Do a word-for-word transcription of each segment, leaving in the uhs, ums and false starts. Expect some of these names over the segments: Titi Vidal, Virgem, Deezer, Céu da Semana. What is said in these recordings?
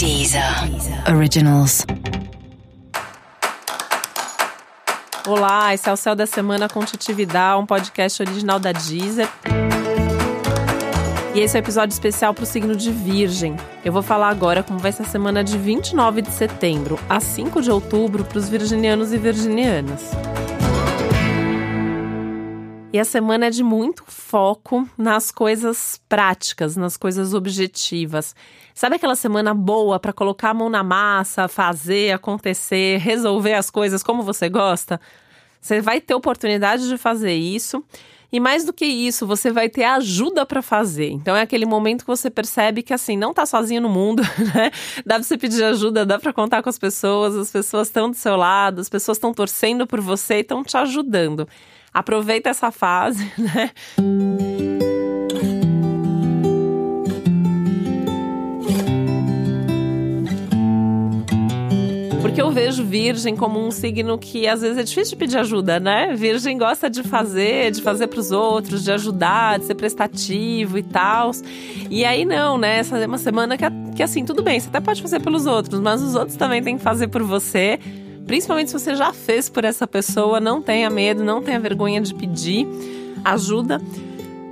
Deezer Originals. Olá, esse é o Céu da Semana com Titi Vidal, um podcast original da Deezer. E esse é um episódio especial para o signo de Virgem. Eu vou falar agora como vai ser a semana de vinte e nove de setembro a cinco de outubro para os virginianos e virginianas. E a semana é de muito foco nas coisas práticas, nas coisas objetivas. Sabe aquela semana boa para colocar a mão na massa, fazer acontecer, resolver as coisas como você gosta? Você vai ter oportunidade de fazer isso. E mais do que isso, você vai ter ajuda para fazer. Então é aquele momento que você percebe que assim, não tá sozinho no mundo, né? Dá pra você pedir ajuda, dá para contar com as pessoas, as pessoas estão do seu lado, as pessoas estão torcendo por você e estão te ajudando. Aproveita essa fase, né? Porque eu vejo Virgem como um signo que às vezes é difícil de pedir ajuda, né? Virgem gosta de fazer, de fazer pros outros, de ajudar, de ser prestativo e tal. E aí não, né? Essa é uma semana que, que assim, tudo bem, você até pode fazer pelos outros, mas os outros também têm que fazer por você. Principalmente se você já fez por essa pessoa, não tenha medo, não tenha vergonha de pedir ajuda.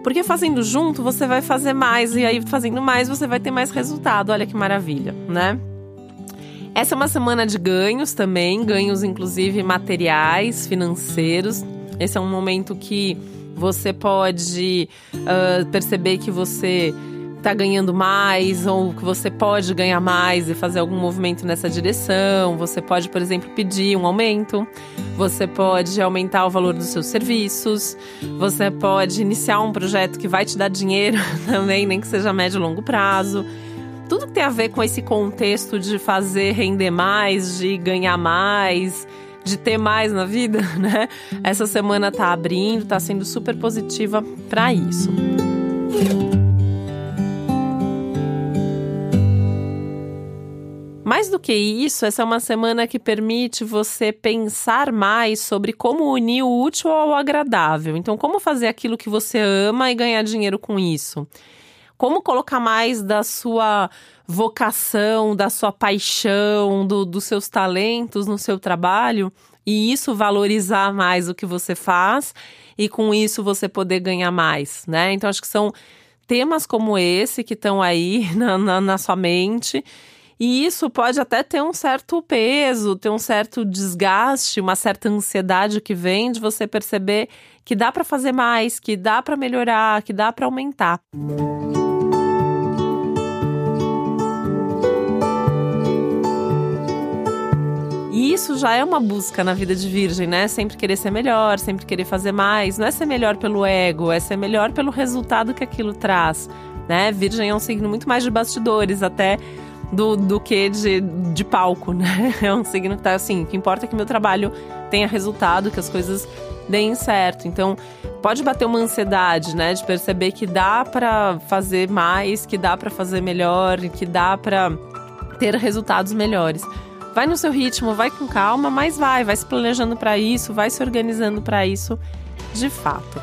Porque fazendo junto, você vai fazer mais. E aí, fazendo mais, você vai ter mais resultado. Olha que maravilha, né? Essa é uma semana de ganhos também. Ganhos, inclusive, materiais, financeiros. Esse é um momento que você pode uh, perceber que você tá ganhando mais, ou que você pode ganhar mais e fazer algum movimento nessa direção. Você pode, por exemplo, pedir um aumento, você pode aumentar o valor dos seus serviços, você pode iniciar um projeto que vai te dar dinheiro também, nem que seja médio e longo prazo. Tudo que tem a ver com esse contexto de fazer render mais, de ganhar mais, de ter mais na vida, né? Essa semana tá abrindo, tá sendo super positiva para isso. Mais do que isso, essa é uma semana que permite você pensar mais sobre como unir o útil ao agradável. Então, como fazer aquilo que você ama e ganhar dinheiro com isso? Como colocar mais da sua vocação, da sua paixão, do, dos seus talentos no seu trabalho e isso valorizar mais o que você faz e com isso você poder ganhar mais, né? Então, acho que são temas como esse que estão aí na, na, na sua mente. E isso pode até ter um certo peso, ter um certo desgaste, uma certa ansiedade que vem de você perceber que dá para fazer mais, que dá para melhorar, que dá para aumentar. E isso já é uma busca na vida de Virgem, né? Sempre querer ser melhor, sempre querer fazer mais. Não é ser melhor pelo ego, é ser melhor pelo resultado que aquilo traz, né? Virgem é um signo muito mais de bastidores, até Do, do que de, de palco, né? É um signo que tá assim, o que importa é que meu trabalho tenha resultado, que as coisas deem certo. Então, pode bater uma ansiedade, né? De perceber que dá pra fazer mais, que dá pra fazer melhor, que dá pra ter resultados melhores. Vai no seu ritmo, vai com calma, mas vai. Vai se planejando pra isso, vai se organizando pra isso, de fato.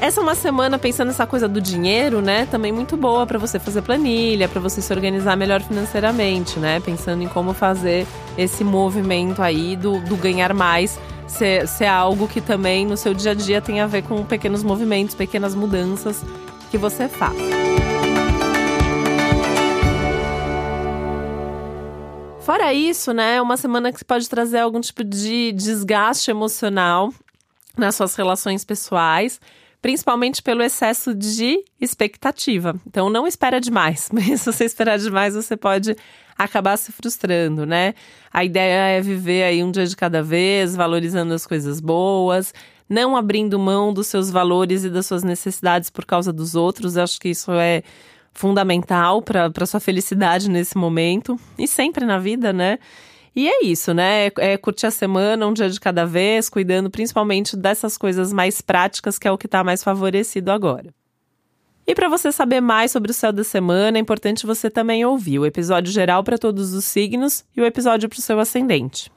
Essa é uma semana, pensando nessa coisa do dinheiro, né, também muito boa para você fazer planilha, para você se organizar melhor financeiramente, né, pensando em como fazer esse movimento aí do, do ganhar mais, ser, ser algo que também no seu dia a dia tem a ver com pequenos movimentos, pequenas mudanças que você faz. Fora isso, né, é uma semana que pode trazer algum tipo de desgaste emocional nas suas relações pessoais, principalmente pelo excesso de expectativa. Então, não espera demais. Mas se você esperar demais, você pode acabar se frustrando, né? A ideia é viver aí um dia de cada vez, valorizando as coisas boas, não abrindo mão dos seus valores e das suas necessidades por causa dos outros. Eu acho que isso é fundamental para a sua felicidade nesse momento e sempre na vida, né? E é isso, né? É curtir a semana, um dia de cada vez, cuidando principalmente dessas coisas mais práticas, que é o que está mais favorecido agora. E para você saber mais sobre o Céu da Semana, é importante você também ouvir o episódio geral para todos os signos e o episódio para o seu ascendente.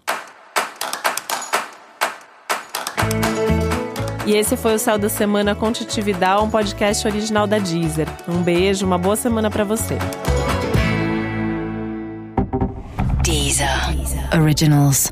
E esse foi o Céu da Semana com Titi Vidal, um podcast original da Deezer. Um beijo, uma boa semana para você. Deezer Originals.